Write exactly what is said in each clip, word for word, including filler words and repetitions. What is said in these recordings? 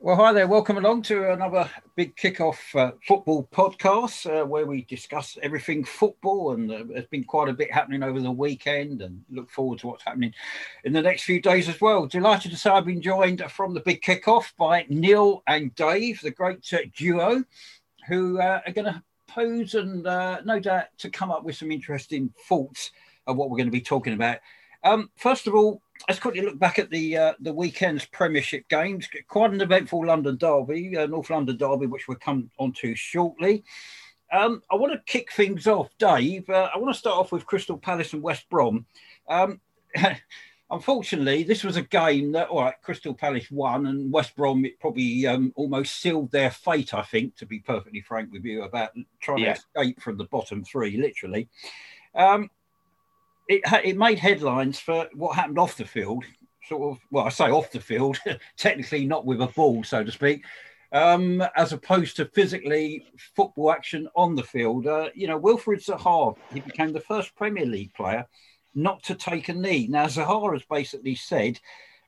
Well, hi there. Welcome along to another Big Kickoff uh, football podcast uh, where we discuss everything football. And uh, there's been quite a bit happening over the weekend and look forward to what's happening in the next few days as well. Delighted to say I've been joined from the Big Kickoff by Neil and Dave, the great uh, duo, who uh, are going to pose and uh, no doubt to come up with some interesting thoughts of what we're going to be talking about. Um, first of all, let's quickly look back at the uh, the weekend's Premiership games. Quite an eventful London derby, uh, North London derby, which we'll come on to shortly. Um, I want to kick things off, Dave. Uh, I want to start off with Crystal Palace and West Brom. Um, unfortunately, this was a game that, all right, Crystal Palace won and West Brom, it probably um, almost sealed their fate, I think, to be perfectly frank with you, about trying yeah. to escape from the bottom three, literally. Um It, it made headlines for what happened off the field, sort of, well, I say off the field, technically not with a ball, so to speak, um, as opposed to physically football action on the field. Uh, you know, Wilfried Zaha, he became the first Premier League player not to take a knee. Now, Zaha has basically said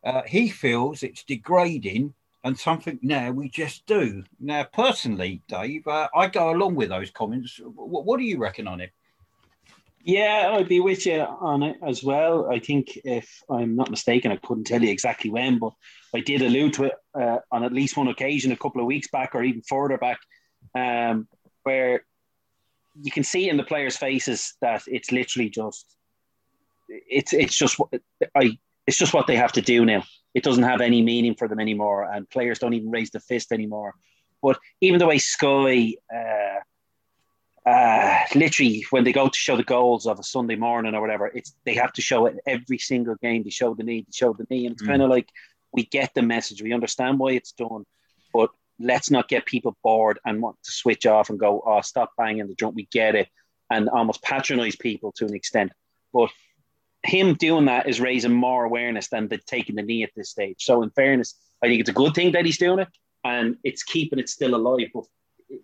uh, he feels it's degrading and something now we just do. Now, personally, Dave, uh, I go along with those comments. What, what do you reckon on it? Yeah, I'd be with you on it as well. I think, if I'm not mistaken, I couldn't tell you exactly when, but I did allude to it uh, on at least one occasion a couple of weeks back or even further back, um, where you can see in the players' faces that it's literally just it's it's just I it's just what they have to do now. It doesn't have any meaning for them anymore, and players don't even raise the fist anymore. But even the way Sky. Uh, Uh, literally, when they go to show the goals of a Sunday morning or whatever, it's they have to show it in every single game. They show the knee, they show the knee, and it's mm. kind of like, we get the message, we understand why it's done, but let's not get people bored and want to switch off and go, oh, stop banging the drum. We get it, and almost patronise people to an extent. But him doing that is raising more awareness than the taking the knee at this stage. So, in fairness, I think it's a good thing that he's doing it, and it's keeping it still alive, but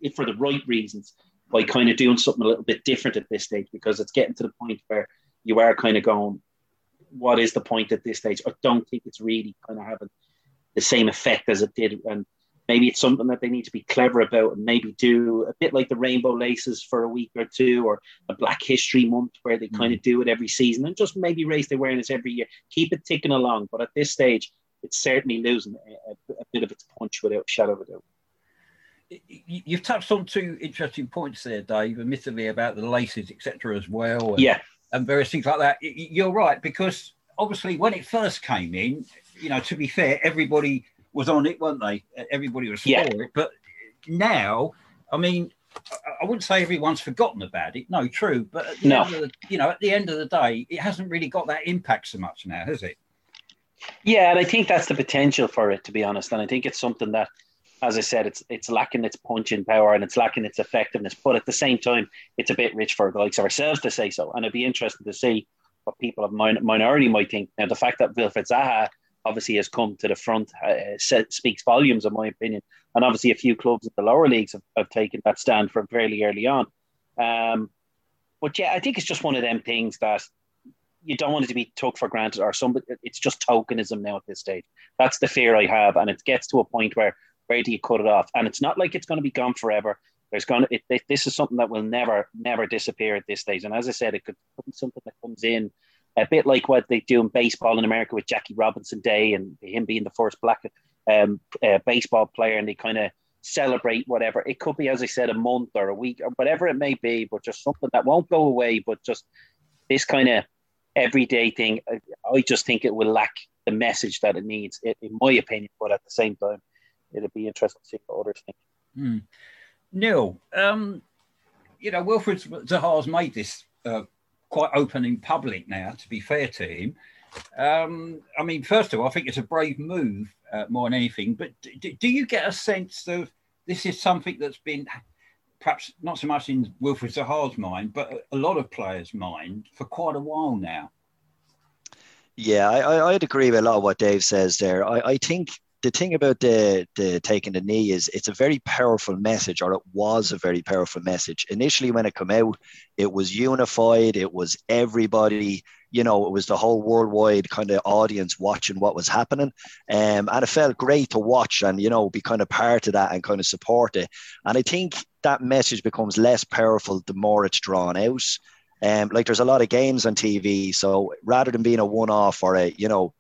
it, for the right reasons. By kind of doing something a little bit different at this stage, because it's getting to the point where you are kind of going, what is the point at this stage? I don't think it's really kind of having the same effect as it did. And maybe it's something that they need to be clever about and maybe do a bit like the rainbow laces for a week or two, or a Black History Month where they mm-hmm. kind of do it every season, and just maybe raise the awareness every year. Keep it ticking along. But at this stage, it's certainly losing a, a bit of its punch without a shadow of a doubt. You've touched on two interesting points there, Dave, admittedly about the laces, et cetera, as well. And, yeah. And various things like that. You're right, because obviously when it first came in, you know, to be fair, everybody was on it, weren't they? Everybody was yeah. for it. But now, I mean, I wouldn't say everyone's forgotten about it. No, true. But at the no. end of the, you know, at the end of the day, it hasn't really got that impact so much now, has it? Yeah, and I think that's the potential for it, to be honest. And I think it's something that, as I said, it's it's lacking its punching power and it's lacking its effectiveness. But at the same time, it's a bit rich for the likes of ourselves to say so. And it'd be interesting to see what people of min- minority might think. Now, the fact that Wilfried Zaha obviously has come to the front uh, speaks volumes, in my opinion. And obviously, a few clubs in the lower leagues have, have taken that stand from fairly early on. Um, but yeah, I think it's just one of them things that you don't want it to be took for granted, or somebody. It's just tokenism now at this stage. That's the fear I have. And it gets to a point where, where do you cut it off? And it's not like it's going to be gone forever. There's going to it, this is something that will never, never disappear at this stage. And as I said, it could be something that comes in a bit like what they do in baseball in America with Jackie Robinson Day and him being the first black um, uh, baseball player, and they kind of celebrate whatever. It could be, as I said, a month or a week or whatever it may be, but just something that won't go away. But just this kind of everyday thing, I just think it will lack the message that it needs, in my opinion. But at the same time, it'll be interesting to see what others think. Mm. Neil, um, you know, Wilfried Zaha's made this uh, quite open in public now, to be fair to him. Um, I mean, first of all, I think it's a brave move uh, more than anything. But do, do you get a sense of this is something that's been perhaps not so much in Wilfried Zaha's mind, but a lot of players' mind for quite a while now? Yeah, I, I'd agree with a lot of what Dave says there. I, I think the thing about the, the taking the knee is it's a very powerful message, or it was a very powerful message. Initially, when it came out, it was unified. It was everybody, you know, it was the whole worldwide kind of audience watching what was happening. Um, and it felt great to watch and, you know, be kind of part of that and kind of support it. And I think that message becomes less powerful the more it's drawn out. Um, like there's a lot of games on T V. So rather than being a one-off or a, you know,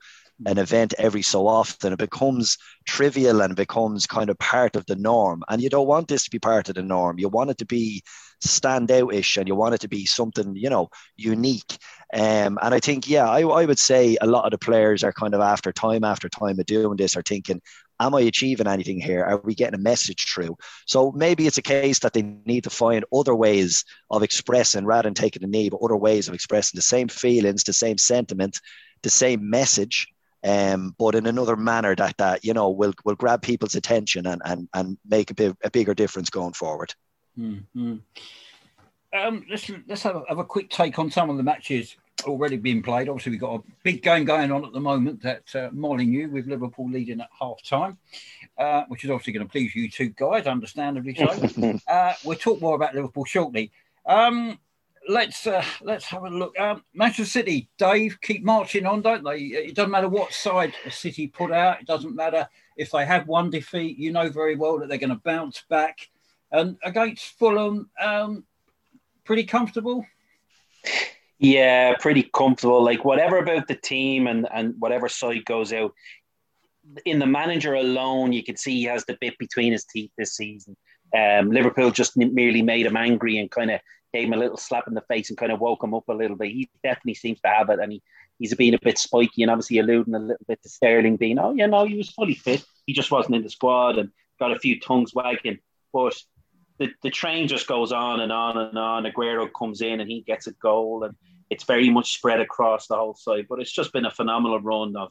an event every so often, it becomes trivial and becomes kind of part of the norm. And you don't want this to be part of the norm. You want it to be standout-ish, and you want it to be something, you know, unique. Um, and I think, yeah, I, I would say a lot of the players are kind of after time after time of doing this are thinking, am I achieving anything here? Are we getting a message through? So maybe it's a case that they need to find other ways of expressing, rather than taking a knee, but other ways of expressing the same feelings, the same sentiment, the same message, um, but in another manner that, that you know, will will grab people's attention and and, and make a, big, a bigger difference going forward. Mm-hmm. Um, let's let's have a, have a quick take on some of the matches already being played. Obviously, we've got a big game going on at the moment at uh, Molineux, with Liverpool leading at half-time, uh, which is obviously going to please you two guys, understandably so. uh, we'll talk more about Liverpool shortly. Um, let's uh, let's have a look. Um, Manchester City, Dave, keep marching on, don't they? It doesn't matter what side City put out. It doesn't matter if they have one defeat. You know very well that they're going to bounce back. And against Fulham, um, pretty comfortable? Yeah, pretty comfortable. Like, whatever about the team and, and whatever side goes out, in the manager alone, you can see he has the bit between his teeth this season. Um, Liverpool just merely made him angry and kind of gave him a little slap in the face and kind of woke him up a little bit. He definitely seems to have it, and he, he's been a bit spiky and obviously alluding a little bit to Sterling being, oh, yeah, no, he was fully fit. He just wasn't in the squad and got a few tongues wagging. But The, the train just goes on and on and on. Aguero comes in and he gets a goal, and it's very much spread across the whole side. But it's just been a phenomenal run of,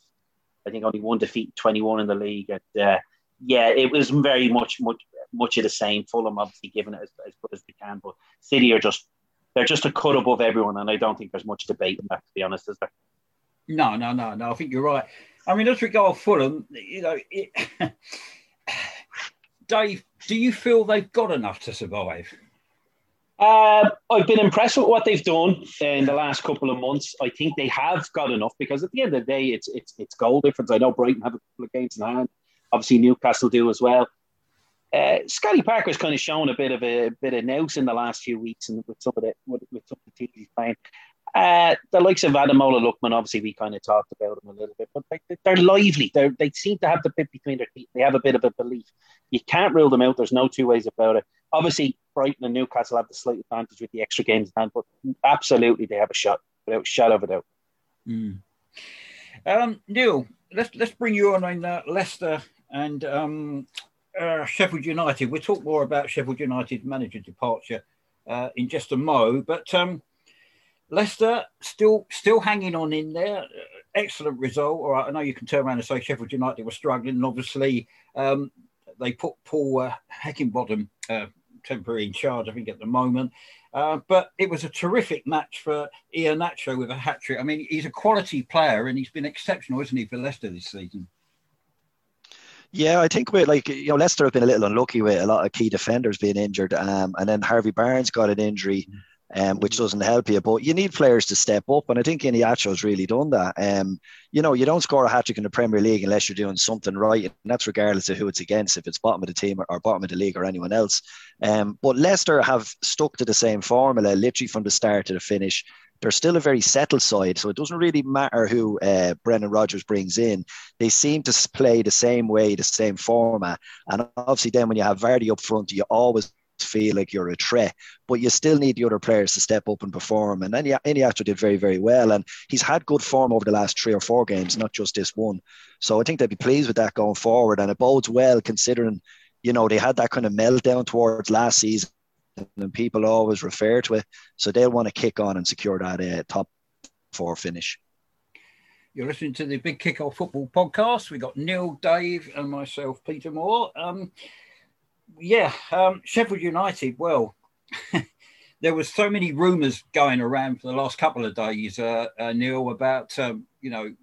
I think, only one defeat, twenty-one in the league. And uh, yeah, it was very much, much, much of the same. Fulham obviously giving it as, as good as they can, but City are just, they're just a cut above everyone, and I don't think there's much debate in that, to be honest, is there? No, no, no, no. I think you're right. I mean, as regards Fulham, you know, it, Dave, do you feel they've got enough to survive? Uh, I've been impressed with what they've done in the last couple of months. I think they have got enough, because at the end of the day, it's it's it's goal difference. I know Brighton have a couple of games in hand. Obviously, Newcastle do as well. Uh, Scotty Parker's kind of shown a bit of a, a bit of nous in the last few weeks, and with some of the with, with some of the teams he's playing. Uh, the likes of Ademola Lookman, obviously, we kind of talked about them a little bit, but they, they're lively. They're, they seem to have the bit between their teeth. They have a bit of a belief. You can't rule them out. There's no two ways about it. Obviously, Brighton and Newcastle have the slight advantage with the extra games in hand, but absolutely they have a shot, without a shot of a doubt. Mm. Um, Neil, let's let's bring you on in uh, Leicester and um, uh, Sheffield United. We'll talk more about Sheffield United's manager departure uh, in just a mo, but... Um, Leicester still still hanging on in there. Excellent result. All right, I know you can turn around and say Sheffield United were struggling, and obviously um, they put Paul uh, Heckingbottom uh, temporary in charge, I think, at the moment. Uh, but it was a terrific match for Iheanacho with a hat-trick. I mean, he's a quality player, and he's been exceptional, isn't he, for Leicester this season? Yeah, I think we're like, you know, Leicester have been a little unlucky with a lot of key defenders being injured. Um, and then Harvey Barnes got an injury. Mm-hmm. Um, which doesn't help you, but you need players to step up, and I think Iheanacho's really done that. Um, you know, you don't score a hat-trick in the Premier League unless you're doing something right, and that's regardless of who it's against, if it's bottom of the team or, or bottom of the league or anyone else. Um, but Leicester have stuck to the same formula literally from the start to the finish. They're still a very settled side, so it doesn't really matter who uh, Brendan Rodgers brings in. They seem to play the same way, the same format, and obviously then when you have Vardy up front, you always feel like you're a threat, but you still need the other players to step up and perform. And then Iheanacho did very, very well, and he's had good form over the last three or four games, not just this one. So I think they'd be pleased with that going forward, and it bodes well considering, you know, they had that kind of meltdown towards last season, and people always refer to it. So they'll want to kick on and secure that uh, top four finish. You're listening to the Big Kickoff Football Podcast. We got Neil, Dave, and myself, Peter Moore. Um, Yeah, um, Sheffield United, well, there was so many rumours going around for the last couple of days, uh, uh, Neil, about, um, you know,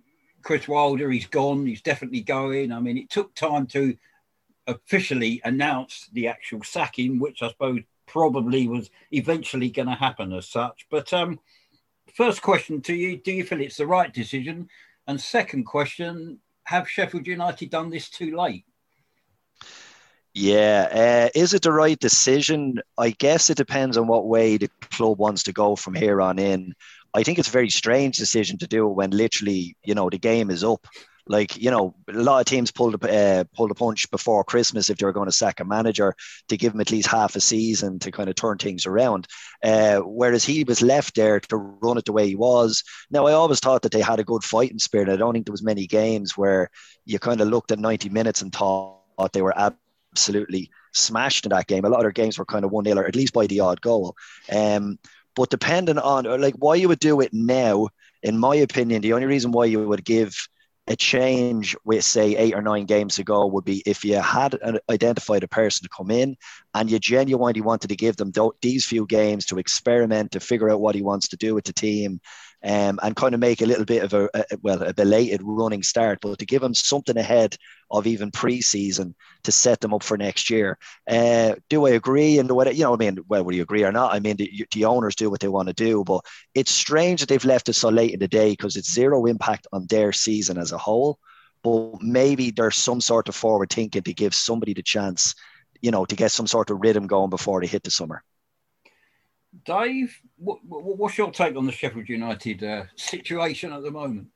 Chris Wilder, he's gone. He's definitely going. I mean, it took time to officially announce the actual sacking, which I suppose probably was eventually going to happen as such. But um, first question to you, do you feel it's the right decision? And second question, have Sheffield United done this too late? Yeah, uh, is it the right decision? I guess it depends on what way the club wants to go from here on in. I think it's a very strange decision to do when literally, you know, the game is up. Like, you know, a lot of teams pulled a, uh, pulled a punch before Christmas if they were going to sack a manager to give him at least half a season to kind of turn things around. Uh, whereas he was left there to run it the way he was. Now, I always thought that they had a good fighting spirit. I don't think there was many games where you kind of looked at ninety minutes and thought they were absolutely smashed in that game. A lot of their games were kind of one nil or at least by the odd goal. Um, but depending on, like, why you would do it now, in my opinion, the only reason why you would give a change with, say, eight or nine games ago would be if you had identified a person to come in and you genuinely wanted to give them these few games to experiment, to figure out what he wants to do with the team, um, and kind of make a little bit of a, a, well, a belated running start, but to give them something ahead of even pre-season to set them up for next year. Uh, do I agree? And what, you know, I mean, well, whether you agree or not, I mean, the, the owners do what they want to do, but it's strange that they've left it so late in the day because it's zero impact on their season as a whole, but maybe there's some sort of forward thinking to give somebody the chance, you know, to get some sort of rhythm going before they hit the summer. Dave, what, what's your take on the Sheffield United uh, situation at the moment?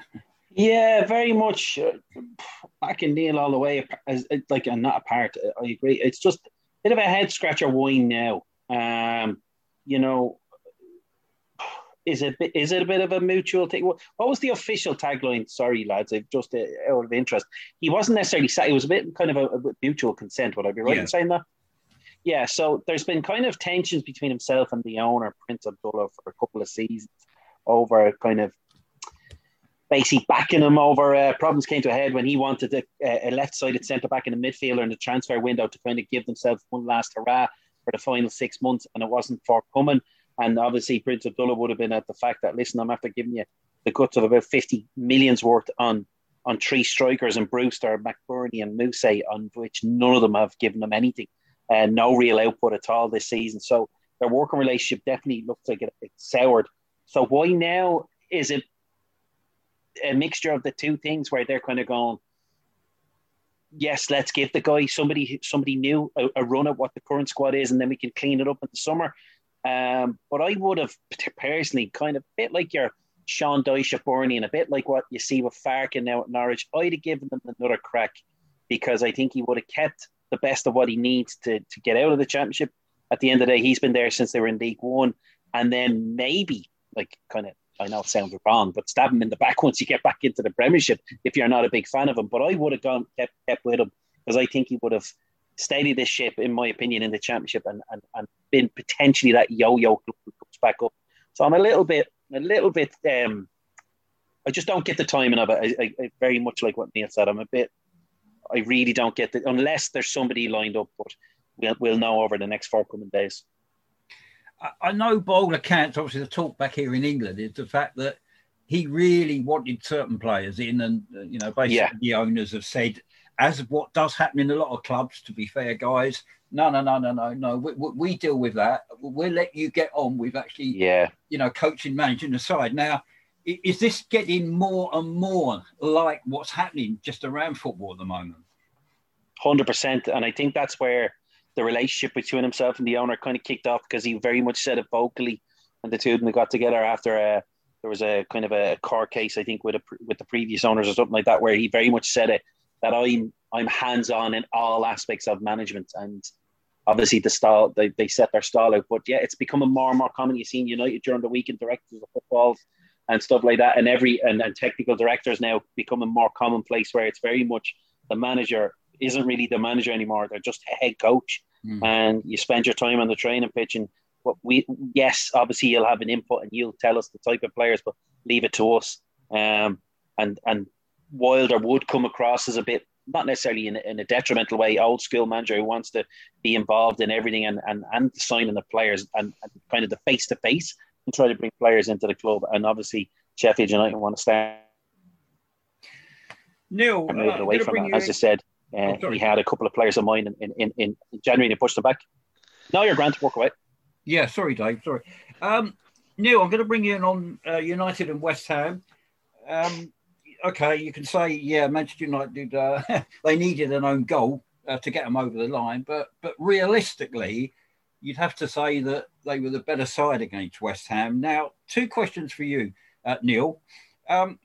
Yeah, very much backing Neil all the way. As like, and not apart. I agree. It's just a bit of a head scratcher. Whine now, um, you know, is it is it a bit of a mutual thing? What, what was the official tagline? Sorry, lads, I've just uh, out of interest. He wasn't necessarily sad. It was a bit kind of a, a mutual consent. Would I be right yeah. in saying that? Yeah. So there's been kind of tensions between himself and the owner, Prince Abdullah, for a couple of seasons over kind of. Basically backing him over. Uh, problems came to a head when he wanted a, a left-sided centre-back and a midfielder in the transfer window to kind of give themselves one last hurrah for the final six months, and it wasn't forthcoming. And obviously, Prince Abdullah would have been at the fact that, listen, I'm after giving you the guts of about fifty million's worth on on three strikers and Brewster, McBurney and Mousset, on which none of them have given them anything. Uh, no real output at all this season. So their working relationship definitely looks like it, it's soured. So why now is it a mixture of the two things where they're kind of going, yes, let's give the guy somebody somebody new a, a run at what the current squad is, and then we can clean it up in the summer. Um, but I would have personally kind of a bit like your Sean Dyche at Burnley and a bit like what you see with Farkin now at Norwich, I'd have given them another crack because I think he would have kept the best of what he needs to, to get out of the Championship. At the end of the day, he's been there since they were in League One, and then maybe like kind of I know it sounds wrong, but stab him in the back once you get back into the Premiership if you're not a big fan of him. But I would have gone kept, kept with him because I think he would have steadied this ship, in my opinion, in the Championship and, and, and been potentially that yo-yo club who comes back up. So I'm a little bit, a little bit, um, I just don't get the timing of it. I, I, I very much like what Neil said. I'm a bit, I really don't get it unless there's somebody lined up, but we'll, we'll know over the next four coming days. I know by all accounts, obviously the talk back here in England is the fact that he really wanted certain players in and, you know, basically yeah. the owners have said, as what does happen in a lot of clubs, to be fair, guys, no, no, no, no, no, no, we, we deal with that. We'll let you get on with actually, yeah. you know, coaching, managing the side. Now, is this getting more and more like what's happening just around football at the moment? one hundred percent. And I think that's where the relationship between himself and the owner kind of kicked off because he very much said it vocally when the two of them got together after a, there was a kind of a court case, I think, with a, with the previous owners or something like that, where he very much said it, that I'm I'm hands-on in all aspects of management. And obviously the stall, they, they set their stall out. But yeah, it's becoming more and more common. You've seen United during the weekend directors of football and stuff like that. And every and, and technical directors now becoming more commonplace where it's very much the manager isn't really the manager anymore. They're just a head coach. Mm. And you spend your time on the training pitch and what we, yes, obviously you'll have an input and you'll tell us the type of players, but leave it to us. Um, and, and Wilder would come across as a bit, not necessarily in, in a detrimental way, old school manager who wants to be involved in everything and, and, and signing the players and, and kind of the face-to-face and try to bring players into the club. And obviously Sheffield United want to start Neil, and moved uh, away from it. As in... I said, uh, oh, he had a couple of players of mine in, in, in, in January and he pushed them back. Now you're grand to walk away. Yeah, sorry, Dave, sorry. Um, Neil, I'm going to bring you in on uh, United and West Ham. Um, okay, you can say, yeah, Manchester United, uh, they needed an own goal uh, to get them over the line, but but realistically, you'd have to say that they were the better side against West Ham. Now, two questions for you, uh, Neil. Um,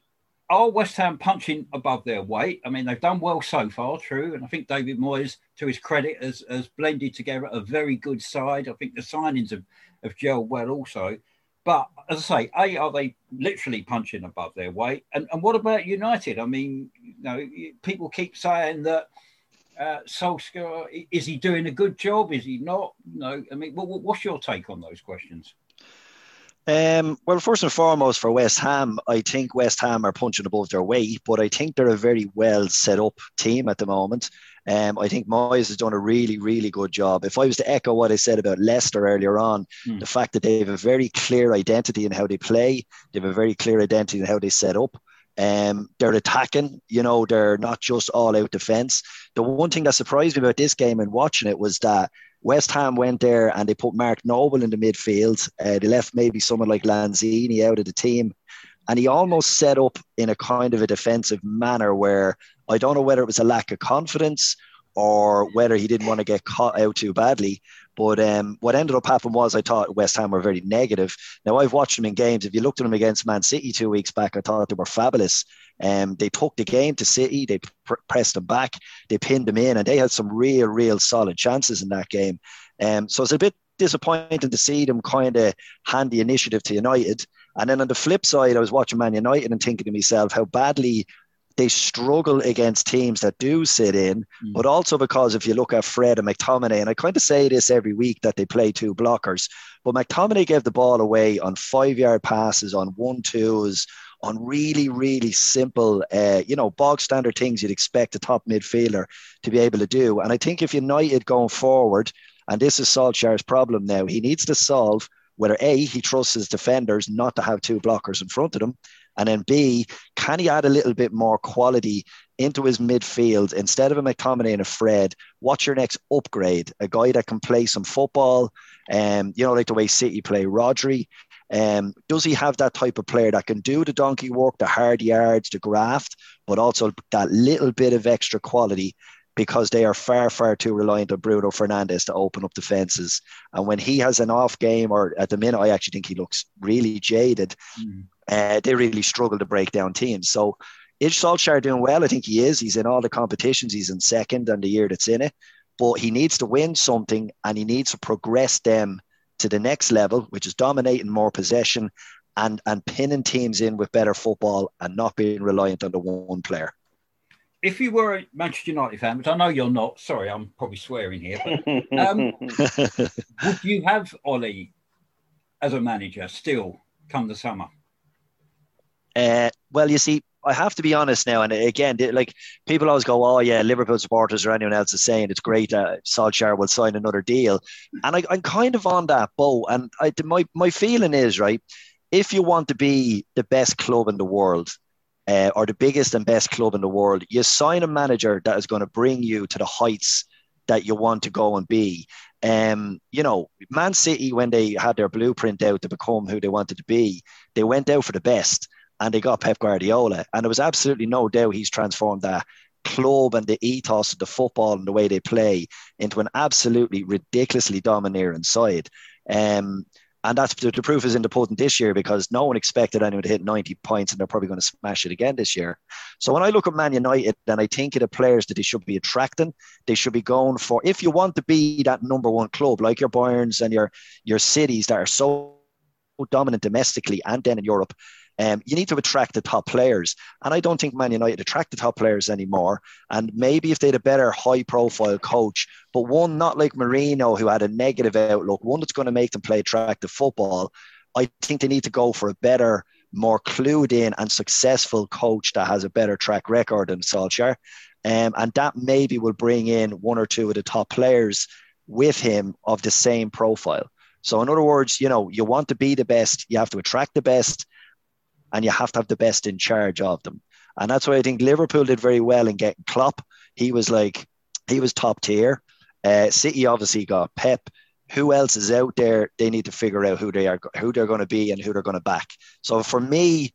are West Ham punching above their weight? I mean, they've done well so far, true, and I think David Moyes, to his credit, has, has blended together a very good side. I think the signings have, have gelled well also. But as I say, A, are they literally punching above their weight? And and what about United? I mean, you know, people keep saying that uh, Solskjaer, is he doing a good job? Is he not? No, I mean, what, what's your take on those questions? Um, well, first and foremost, for West Ham, I think West Ham are punching above their weight, but I think they're a very well set up team at the moment. Um, I think Moyes has done a really, really good job. If I was to echo what I said about Leicester earlier on, mm. the fact that they have a very clear identity in how they play, they have a very clear identity in how they set up. Um, they're attacking, you know, they're not just all out defence. The one thing that surprised me about this game and watching it was that West Ham went there and they put Mark Noble in the midfield. Uh, they left maybe someone like Lanzini out of the team. And he almost set up in a kind of a defensive manner where I don't know whether it was a lack of confidence or whether he didn't want to get caught out too badly. But um, what ended up happening was I thought West Ham were very negative. Now, I've watched them in games. If you looked at them against Man City two weeks back, I thought they were fabulous. Um, they took the game to City. They pr- pressed them back. They pinned them in. And they had some real, real solid chances in that game. Um, so it's a bit disappointing to see them kind of hand the initiative to United. And then on the flip side, I was watching Man United and thinking to myself how badly they struggle against teams that do sit in, mm. but also because if you look at Fred and McTominay, and I kind of say this every week that they play two blockers, but McTominay gave the ball away on five-yard passes, on one-twos, on really, really simple, uh, you know, bog-standard things you'd expect a top midfielder to be able to do. And I think if United going forward, and this is Solskjaer's problem now, he needs to solve whether A, he trusts his defenders not to have two blockers in front of them, and then B, can he add a little bit more quality into his midfield instead of a McTominay and a Fred? What's your next upgrade? A guy that can play some football, um, you know, like the way City play Rodri. Um, does he have that type of player that can do the donkey work, the hard yards, the graft, but also that little bit of extra quality? Because they are far, far too reliant on Bruno Fernandes to open up defences. And when he has an off game, or at the minute, I actually think he looks really jaded, mm. uh, they really struggle to break down teams. So is Solskjaer doing well? I think he is. He's in all the competitions. He's in second and the year that's in it. But he needs to win something and he needs to progress them to the next level, which is dominating more possession and, and pinning teams in with better football and not being reliant on the one player. If you were a Manchester United fan, which I know you're not, sorry, I'm probably swearing here, but um, would you have Ollie as a manager still come the summer? Uh, well, you see, I have to be honest now. And again, like people always go, oh, yeah, Liverpool supporters or anyone else is saying it's great that Solskjaer will sign another deal. And I, I'm kind of on that boat. And I, my, my feeling is, right, if you want to be the best club in the world, Uh, or the biggest and best club in the world, you sign a manager that is going to bring you to the heights that you want to go and be. Um, you know, Man City, when they had their blueprint out to become who they wanted to be, they went out for the best and they got Pep Guardiola. And there was absolutely no doubt he's transformed that club and the ethos of the football and the way they play into an absolutely ridiculously domineering side. Um And that's the proof is in the pudding this year because no one expected anyone to hit ninety points and they're probably going to smash it again this year. So when I look at Man United and I think of the players that they should be attracting, they should be going for, if you want to be that number one club, like your Bayerns and your, your cities that are so dominant domestically and then in Europe, Um, you need to attract the top players. And I don't think Man United attract the top players anymore. And maybe if they had a better high-profile coach, but one not like Mourinho, who had a negative outlook, one that's going to make them play attractive football, I think they need to go for a better, more clued-in and successful coach that has a better track record than Solskjaer. Um, and that maybe will bring in one or two of the top players with him of the same profile. So in other words, you know, you want to be the best, you have to attract the best, and you have to have the best in charge of them. And that's why I think Liverpool did very well in getting Klopp. He was like, he was top tier. Uh, City obviously got Pep. Who else is out there? They need to figure out who they are, who they're going to be and who they're going to back. So for me,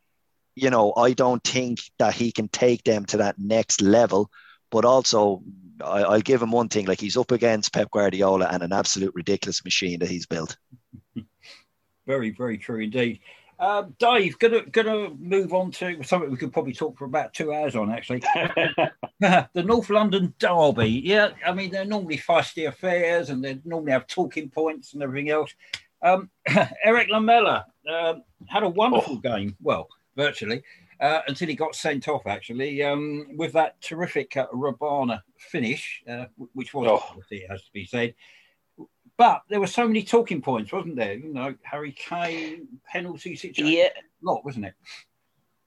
you know, I don't think that he can take them to that next level. But also, I, I'll give him one thing. Like, he's up against Pep Guardiola and an absolute ridiculous machine that he's built. Very, very true indeed. Uh, Dave, gonna gonna move on to something we could probably talk for about two hours on, actually. The North London derby. Yeah, I mean, they're normally feisty affairs and they normally have talking points and everything else. Um, Eric Lamela um, had a wonderful oh. game. Well, virtually. Uh, until he got sent off, actually, um, with that terrific uh, Rabana finish, uh, which was, oh. it has to be said. But there were so many talking points, wasn't there? You know, Harry Kane, penalty situation. Yeah. A lot, wasn't it?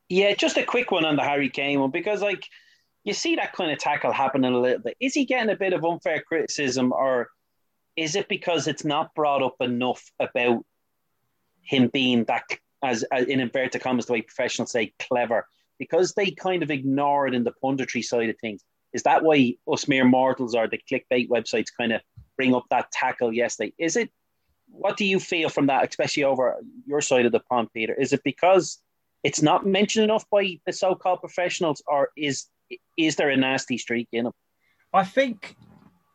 Yeah, just a quick one on the Harry Kane one, because, like, you see that kind of tackle happening a little bit. Is he getting a bit of unfair criticism, or is it because it's not brought up enough about him being that, as, as in inverted commas, the way professionals say, clever, because they kind of ignore it in the punditry side of things? Is that why us mere mortals or the clickbait websites kind of bring up that tackle yesterday? Is it, what do you feel from that, especially over your side of the pond, Peter? Is it because it's not mentioned enough by the so-called professionals, or is is there a nasty streak in them? I think,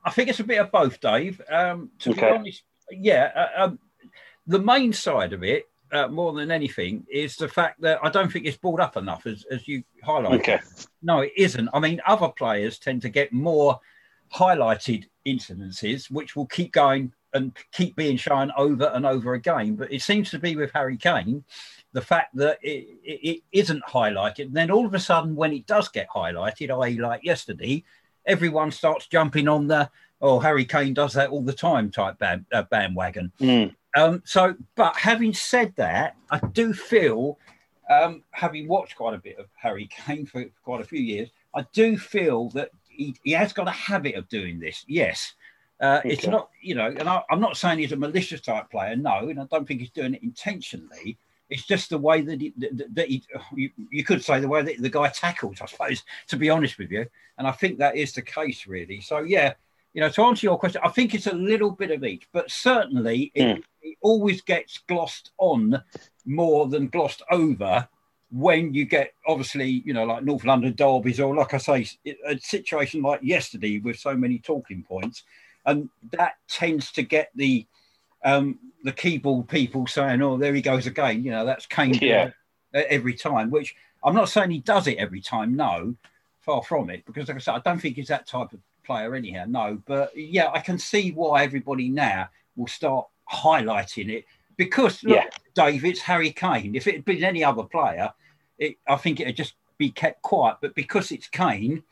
I think it's a bit of both, Dave. Um, to okay. be honest, yeah. Uh, um, the main side of it, Uh, more than anything, is the fact that I don't think it's brought up enough, as, as you highlighted. Okay. No, it isn't. I mean, other players tend to get more highlighted incidences, which will keep going and keep being shown over and over again. But it seems to be with Harry Kane, the fact that it, it, it isn't highlighted. And then all of a sudden, when it does get highlighted, that is like yesterday, everyone starts jumping on the, oh, Harry Kane does that all the time type band, uh, bandwagon. Mm. Um, so, but having said that, I do feel, um, having watched quite a bit of Harry Kane for quite a few years, I do feel that he, he has got a habit of doing this. Yes. Uh, okay. It's not, you know, and I, I'm not saying he's a malicious type player. No, and I don't think he's doing it intentionally. It's just the way that he, that, that he you, you could say the way that the guy tackles, I suppose, to be honest with you. And I think that is the case, really. So, yeah. You know, to answer your question, I think it's a little bit of each, but certainly it, mm. it always gets glossed on more than glossed over when you get, obviously, you know, like North London derbies or, like I say, a situation like yesterday with so many talking points. And that tends to get the um, the keyboard people saying, oh, there he goes again. You know, that's Kane yeah. every time, which I'm not saying he does it every time. No, far from it, because, like I said, I don't think he's that type of player anyhow. No, but yeah, I can see why everybody now will start highlighting it, because look, yeah. Dave, it's Harry Kane. If it had been any other player, it, I think it would just be kept quiet. But because it's Kane,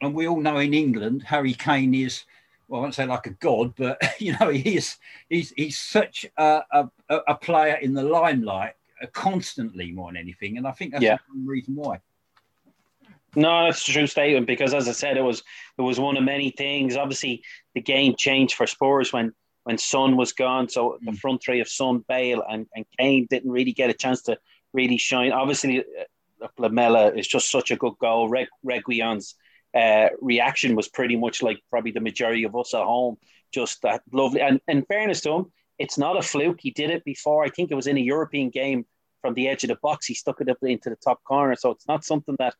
and we all know in England, Harry Kane is, well, I won't say like a god, but you know, he is, he's he's such a, a, a player in the limelight constantly more than anything. And I think that's yeah. the reason why. No, that's a true statement, because, as I said, it was it was one of many things. Obviously, the game changed for Spurs when, when Son was gone. So the front three of Son, Bale and, and Kane didn't really get a chance to really shine. Obviously, Lamela is just such a good goal. Reg, Reguilón's uh, reaction was pretty much like probably the majority of us at home. Just that lovely. And in fairness to him, it's not a fluke. He did it before. I think it was in a European game from the edge of the box. He stuck it up into the top corner. So it's not something that...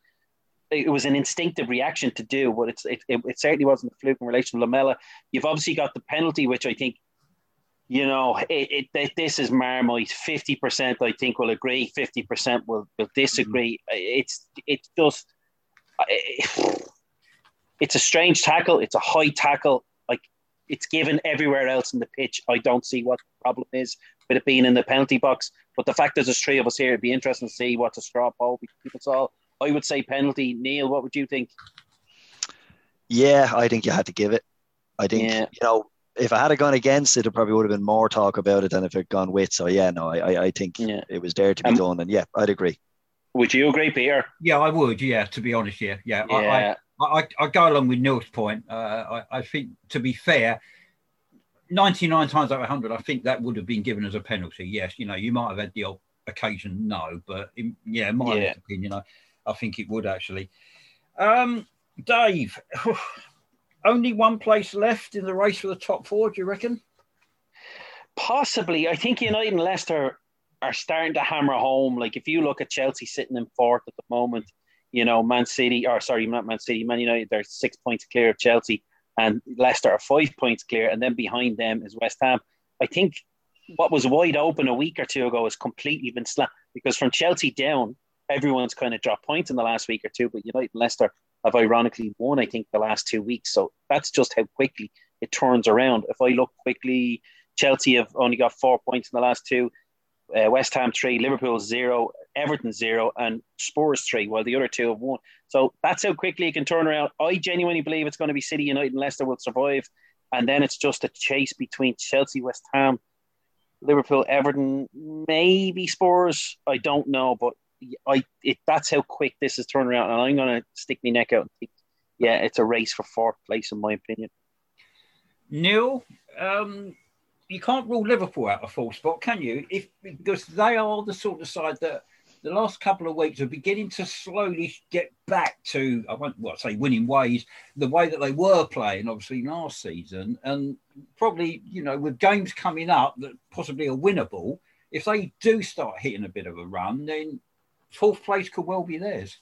It was an instinctive reaction to do, but it's, it, it, it certainly wasn't a fluke in relation to Lamela. You've obviously got the penalty, which I think, you know, it, it, this is Marmite. fifty percent, I think, will agree. fifty percent will, will disagree. Mm-hmm. It's it's just... It, it's a strange tackle. It's a high tackle. Like, it's given everywhere else in the pitch. I don't see what the problem is with it being in the penalty box. But the fact that there's three of us here, it'd be interesting to see what the straw poll people's all. I would say penalty. Neil, what would you think? Yeah, I think you had to give it. I think, yeah. you know, if I had gone against it, it probably would have been more talk about it than if it had gone with. So, yeah, no, I, I think yeah. it was there to be um, done. And, yeah, I'd agree. Would you agree, Peter? Yeah, I would, yeah, to be honest, yeah. Yeah, yeah. I, I, I, I go along with Neil's point. Uh, I, I think, to be fair, ninety-nine times out of one hundred, I think that would have been given as a penalty, yes. You know, you might have had the old occasion, no, but, in, yeah, in my yeah. opinion, I... I think it would actually. Um, Dave, only one place left in the race for the top four, do you reckon? Possibly. I think United and Leicester are starting to hammer home. Like, if you look at Chelsea sitting in fourth at the moment, you know, Man City, or sorry, not Man City, Man United, they're six points clear of Chelsea, and Leicester are five points clear, and then behind them is West Ham. I think what was wide open a week or two ago has completely been slammed, because from Chelsea down, everyone's kind of dropped points in the last week or two, but United and Leicester have ironically won, I think, the last two weeks. So that's just how quickly it turns around. If I look quickly, Chelsea have only got four points in the last two, uh, West Ham three, Liverpool zero, Everton zero, and Spurs three, while the other two have won. So that's how quickly it can turn around. I genuinely believe it's going to be City, United and Leicester will survive. And then it's just a chase between Chelsea, West Ham, Liverpool, Everton, maybe Spurs. I don't know, but I it, that's how quick this is turning around. And I'm going to stick my neck out and think, yeah, it's a race for fourth place, in my opinion. Neil, um, you can't rule Liverpool out of fourth spot, can you? If because they are the sort of side that the last couple of weeks are beginning to slowly get back to, I won't well, say winning ways, the way that they were playing, obviously, last season. And probably, you know, with games coming up that possibly are winnable, if they do start hitting a bit of a run, then fourth place could well be theirs.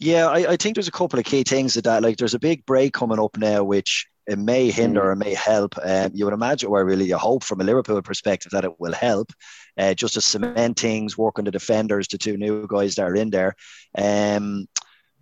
Yeah, I, I think there's a couple of key things to that. Like, there's a big break coming up now, which it may hinder or it may help. Um, you would imagine, or really you hope from a Liverpool perspective, that it will help uh, just to cement things, work on the defenders, the two new guys that are in there. Um,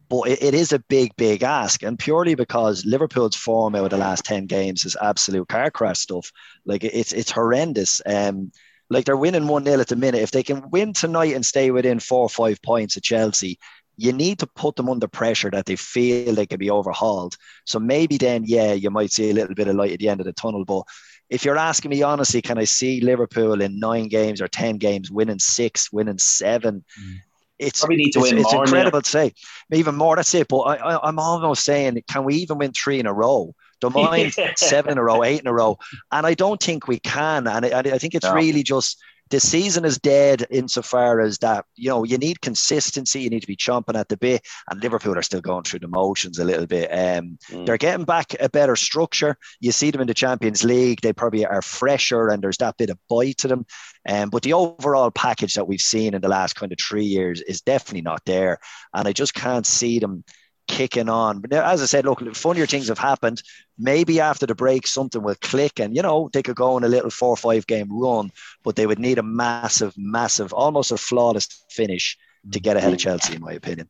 but it, it is a big, big ask, and purely because Liverpool's form over the last ten games is absolute car crash stuff. Like, it's it's horrendous. Um, like, they're winning one nil at the minute. If they can win tonight and stay within four or five points of Chelsea, you need to put them under pressure that they feel they can be overhauled. So maybe then, yeah, you might see a little bit of light at the end of the tunnel. But if you're asking me honestly, can I see Liverpool in nine games or ten games winning six, winning seven? Mm. It's, need to it's, win it's more, incredible yeah. to say. Even more, that's it. But I, I, I'm almost saying, can we even win three in a row? Don't mind seven in a row, eight in a row. And I don't think we can. And I, I think it's no. really just... the season is dead insofar as that, you know, you need consistency. You need to be chomping at the bit. And Liverpool are still going through the motions a little bit. Um, mm. They're getting back a better structure. You see them in the Champions League. They probably are fresher and there's that bit of bite to them. Um, but the overall package that we've seen in the last kind of three years is definitely not there. And I just can't see them kicking on. But as I said, look, funnier things have happened. Maybe after the break, something will click and, you know, they could go on a little four or five game run, but they would need a massive, massive, almost a flawless finish to get ahead of Chelsea, in my opinion.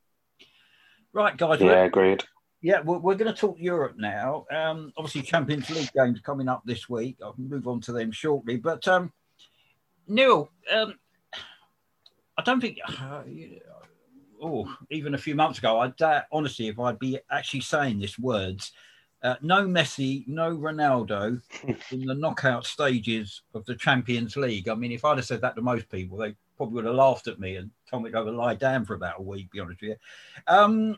Right, guys. Yeah, agreed. Yeah, we're, we're going to talk Europe now. Um, obviously, Champions League games coming up this week. I'll move on to them shortly. But, um, Neil, um, I don't think... Uh, you, oh, even a few months ago, I doubt, honestly, if I'd be actually saying these words, uh, no Messi, no Ronaldo in the knockout stages of the Champions League. I mean, if I'd have said that to most people, they probably would have laughed at me and told me to go lie down for about a week, be honest with you. Um,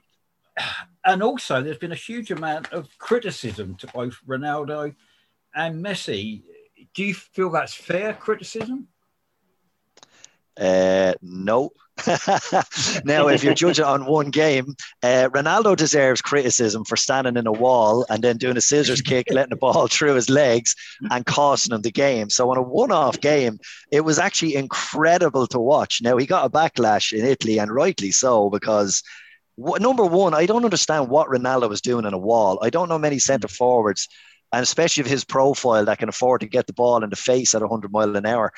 and also, there's been a huge amount of criticism to both Ronaldo and Messi. Do you feel that's fair criticism? Uh, no. Now, if you're judging on one game, uh, Ronaldo deserves criticism for standing in a wall and then doing a scissors kick, letting the ball through his legs and costing him the game. So on a one-off game, it was actually incredible to watch. Now, he got a backlash in Italy, and rightly so, because w- number one, I don't understand what Ronaldo was doing in a wall. I don't know many centre forwards, and especially of his profile, that can afford to get the ball in the face at one hundred miles an hour.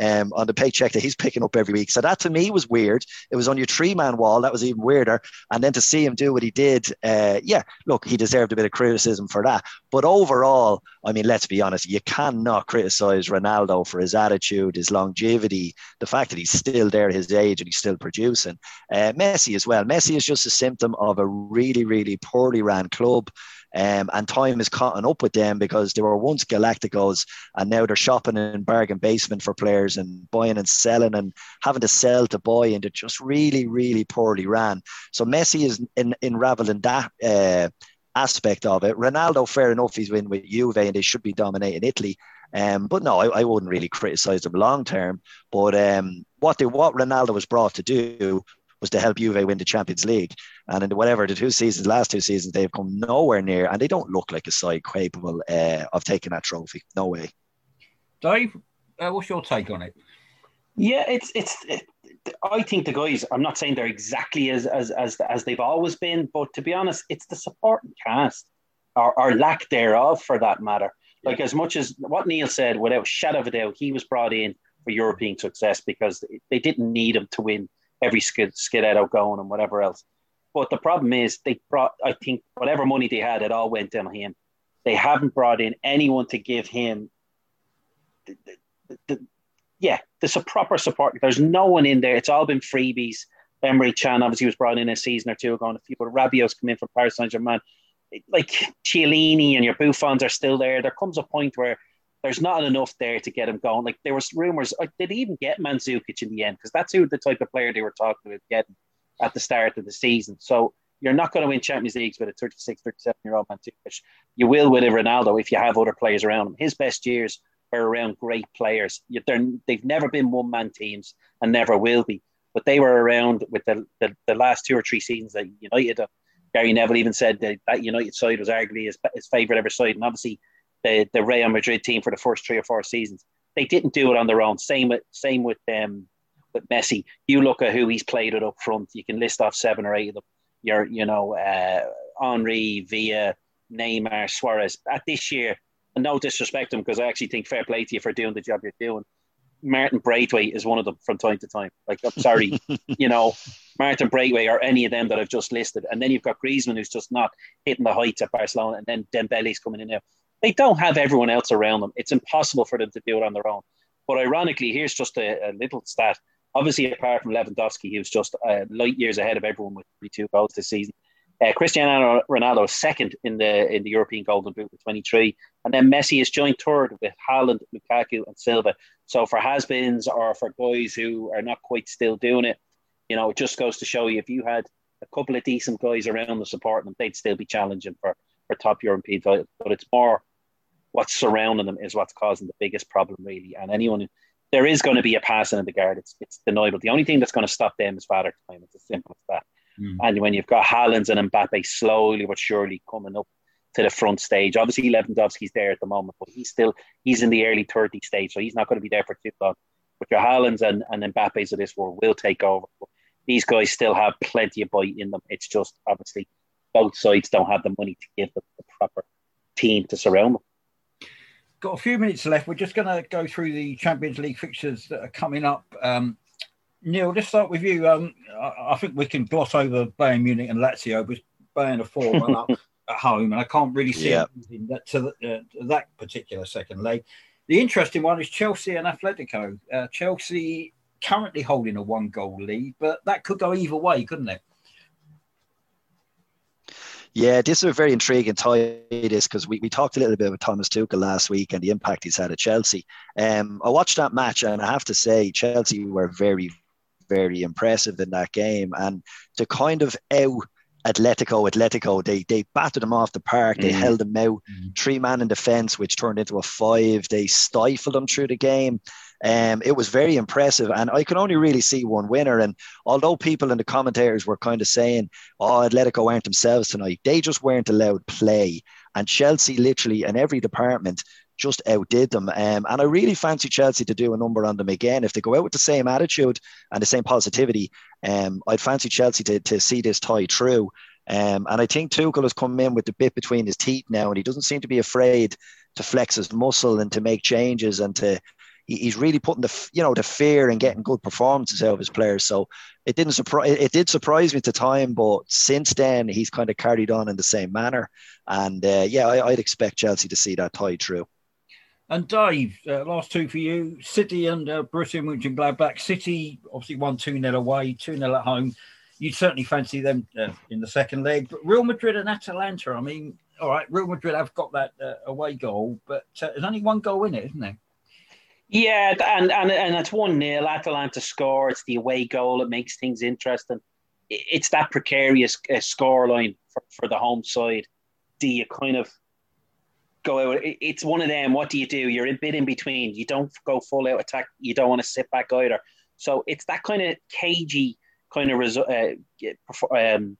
Um, on the paycheck that he's picking up every week. So that to me was weird. It was on your three-man wall. That was even weirder. And then to see him do what he did, uh, yeah, look, he deserved a bit of criticism for that. But overall, I mean, let's be honest, you cannot criticise Ronaldo for his attitude, his longevity, the fact that he's still there, his age, and he's still producing. Uh, Messi as well. Messi is just a symptom of a really, really poorly ran club. Um, and time is caught up with them because they were once Galacticos and now they're shopping in bargain basement for players and buying and selling and having to sell to buy, and they're just really, really poorly ran. So Messi is in, unraveling that uh, aspect of it. Ronaldo, fair enough, he's winning with Juve and they should be dominating Italy. Um, but no, I, I wouldn't really criticise them long term. But um, what, they, what Ronaldo was brought to do was to help Juve win the Champions League. And in whatever the two seasons, last two seasons, they've come nowhere near, and they don't look like a side capable uh, of taking that trophy. No way. Dave, uh, what's your take on it? Yeah, it's it's. It, I think the guys. I'm not saying they're exactly as as as as they've always been, but to be honest, it's the supporting cast, or, or lack thereof, for that matter. Like, as much as what Neil said, without a shadow of a doubt, he was brought in for European success because they didn't need him to win every skid, skid out going and whatever else. But the problem is they brought, I think, whatever money they had, it all went in on him. They haven't brought in anyone to give him the, the, the, yeah, there's a proper support. There's no one in there. It's all been freebies. Emery Chan, obviously, was brought in a season or two ago, and a few, but Rabiot's come in from Paris Saint-Germain. Like, Chiellini and your Buffons are still there. There comes a point where there's not enough there to get him going. Like, there was rumours, like, did he even get Mandzukic in the end? Because that's who the type of player they were talking about getting at the start of the season. So you're not going to win Champions Leagues with a thirty-six, thirty-seven-year-old Mandzukic. You will with a Ronaldo if you have other players around him. His best years were around great players. They're, they've never been one-man teams and never will be. But they were around with the, the, the last two or three seasons that United. Gary Neville even said that, that United side was arguably his, his favourite ever side. And obviously the, the Real Madrid team for the first three or four seasons, they didn't do it on their own. Same with same with um, with Messi. You look at who he's played it up front. You can list off seven or eight of them. You're, you know, uh, Henry, Villa, Neymar, Suarez. At this year, and no disrespect to him, because I actually think fair play to you for doing the job you're doing. Martin Braithwaite is one of them from time to time. Like, I'm sorry, you know, Martin Braithwaite or any of them that I've just listed. And then you've got Griezmann, who's just not hitting the heights at Barcelona. And then Dembele's coming in now. They don't have everyone else around them. It's impossible for them to do it on their own. But ironically, here's just a, a little stat. Obviously, apart from Lewandowski, he was just uh, light years ahead of everyone with thirty-two goals this season. Uh, Cristiano Ronaldo is second in the in the European Golden Boot with twenty-three. And then Messi is joined third with Haaland, Lukaku and Silva. So for has-beens or for guys who are not quite still doing it, you know, it just goes to show you if you had a couple of decent guys around the supporting them, they'd still be challenging for, for top European titles. But it's more what's surrounding them is what's causing the biggest problem, really. And anyone, there is going to be a passing in the guard. It's, it's deniable. The only thing that's going to stop them is father time. It's as simple as that. And when you've got Haaland and Mbappe slowly but surely coming up to the front stage, obviously Lewandowski's there at the moment, but he's still, he's in the early thirties stage, so he's not going to be there for too long. But your Haalands and, and Mbappes of this world will take over. But these guys still have plenty of bite in them. It's just, obviously, both sides don't have the money to give them the proper team to surround them. Got a few minutes left. We're just going to go through the Champions League fixtures that are coming up. Um Neil, let's start with you. Um, I, I think we can gloss over Bayern Munich and Lazio, but Bayern are four one up at home, and I can't really see yeah. it that, to, the, uh, to that particular second leg. The interesting one is Chelsea and Atletico. Uh, Chelsea currently holding a one-goal lead, but that could go either way, couldn't it? Yeah, this is a very intriguing tie, this, because we, we talked a little bit about Thomas Tuchel last week and the impact he's had at Chelsea. Um, I watched that match, and I have to say, Chelsea were very, very impressive in that game, and to kind of out Atletico Atletico they they battered them off the park. They mm. held them out, mm. three man in defence, which turned into a five. They stifled them through the game. Um, it was very impressive, and I can only really see one winner. And although people and the commentators were kind of saying, oh, Atletico aren't themselves tonight, they just weren't allowed play, and Chelsea literally in every department just outdid them. Um, and I really fancy Chelsea to do a number on them again. If they go out with the same attitude and the same positivity, um, I'd fancy Chelsea to, to see this tie through. Um, and I think Tuchel has come in with the bit between his teeth now, and he doesn't seem to be afraid to flex his muscle and to make changes, and to he, he's really putting the, you know, the fear and getting good performances out of his players. So it didn't surprise, it did surprise me at the time, but since then he's kind of carried on in the same manner. And uh, yeah, I, I'd expect Chelsea to see that tie through. And Dave, uh, last two for you. City and uh, Borussia Mönchengladbach. City obviously won two nil away, two nil at home. You'd certainly fancy them uh, in the second leg. But Real Madrid and Atalanta, I mean, all right, Real Madrid have got that uh, away goal, but uh, there's only one goal in it, isn't there? Yeah, and and, and it's one nil. Atalanta score. It's the away goal. It makes things interesting. It's that precarious uh, scoreline for, for the home side. Do you kind of go out? It's one of them. What do you do? You're a bit in between. You don't go full out attack. You don't want to sit back either. So it's that kind of cagey kind of resu- uh, um,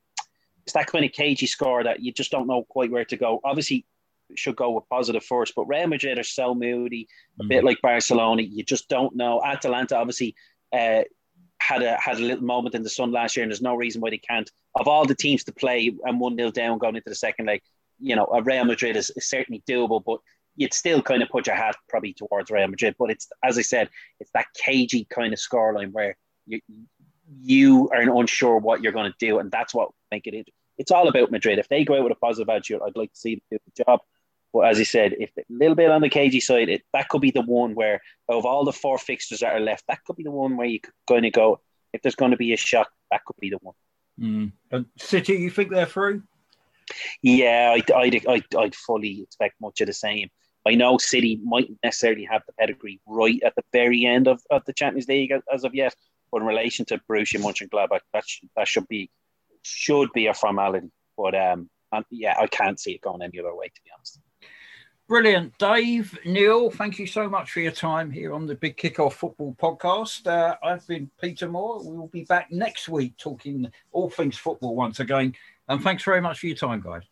it's that kind of cagey score that you just don't know quite where to go. Obviously, should go with positive first, but Real Madrid are so moody, a mm. bit like Barcelona. You just don't know. Atalanta obviously uh, had a had a little moment in the sun last year, and there's no reason why they can't. Of all the teams to play and one nil down going into the second leg, you know, a Real Madrid is, is certainly doable, but you'd still kind of put your hat probably towards Real Madrid. But it's, as I said, it's that cagey kind of scoreline where you you are unsure what you're going to do, and that's what make it. It's all about Madrid. If they go out with a positive attitude, I'd like to see them do the job. But as I said, if a little bit on the cagey side, it, that could be the one where, of all the four fixtures that are left, that could be the one where you're going to go, if there's going to be a shock, that could be the one. Mm. And City, you think they're through? Yeah, I'd, I'd, I'd, I'd fully expect much of the same. I know City mightn't necessarily have the pedigree right at the very end of, of the Champions League as of yet, but in relation to Borussia Mönchengladbach, that should, that should be should be a formality. But um, yeah, I can't see it going any other way, to be honest. Brilliant. Dave, Neil, thank you so much for your time here on the Big Kickoff Football Podcast. Uh, I've been Peter Moore. We will be back next week talking all things football once again. And thanks very much for your time, guys.